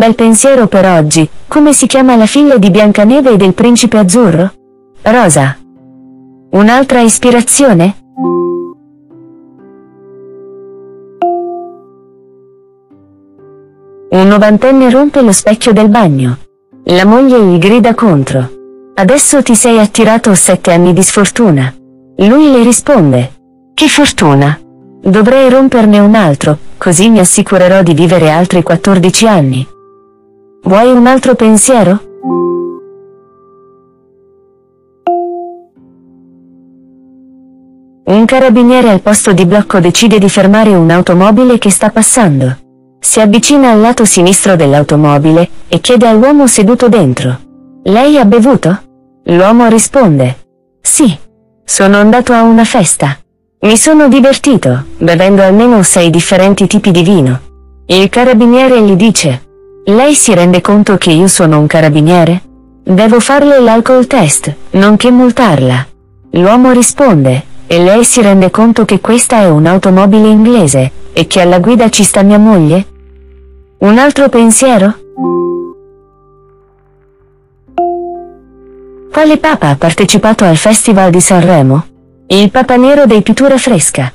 bel pensiero per oggi. Come si chiama la figlia di Biancaneve e del Principe Azzurro? Rosa. Un'altra ispirazione? Un novantenne rompe lo specchio del bagno. La moglie gli grida contro. Adesso ti sei attirato 7 anni di sfortuna. Lui le risponde. Che fortuna! Dovrei romperne un altro, così mi assicurerò di vivere altri 14 anni. Vuoi un altro pensiero? Un carabiniere al posto di blocco decide di fermare un'automobile che sta passando. Si avvicina al lato sinistro dell'automobile e chiede all'uomo seduto dentro. Lei ha bevuto? L'uomo risponde. Sì, sono andato a una festa. Mi sono divertito, bevendo almeno 6 differenti tipi di vino. Il carabiniere gli dice, lei si rende conto che io sono un carabiniere? Devo farle l'alcol test, nonché multarla. L'uomo risponde, e lei si rende conto che questa è un'automobile inglese, e che alla guida ci sta mia moglie? Un altro pensiero? Quale papa ha partecipato al Festival di Sanremo? Il Papa Nero dei Pittura Fresca.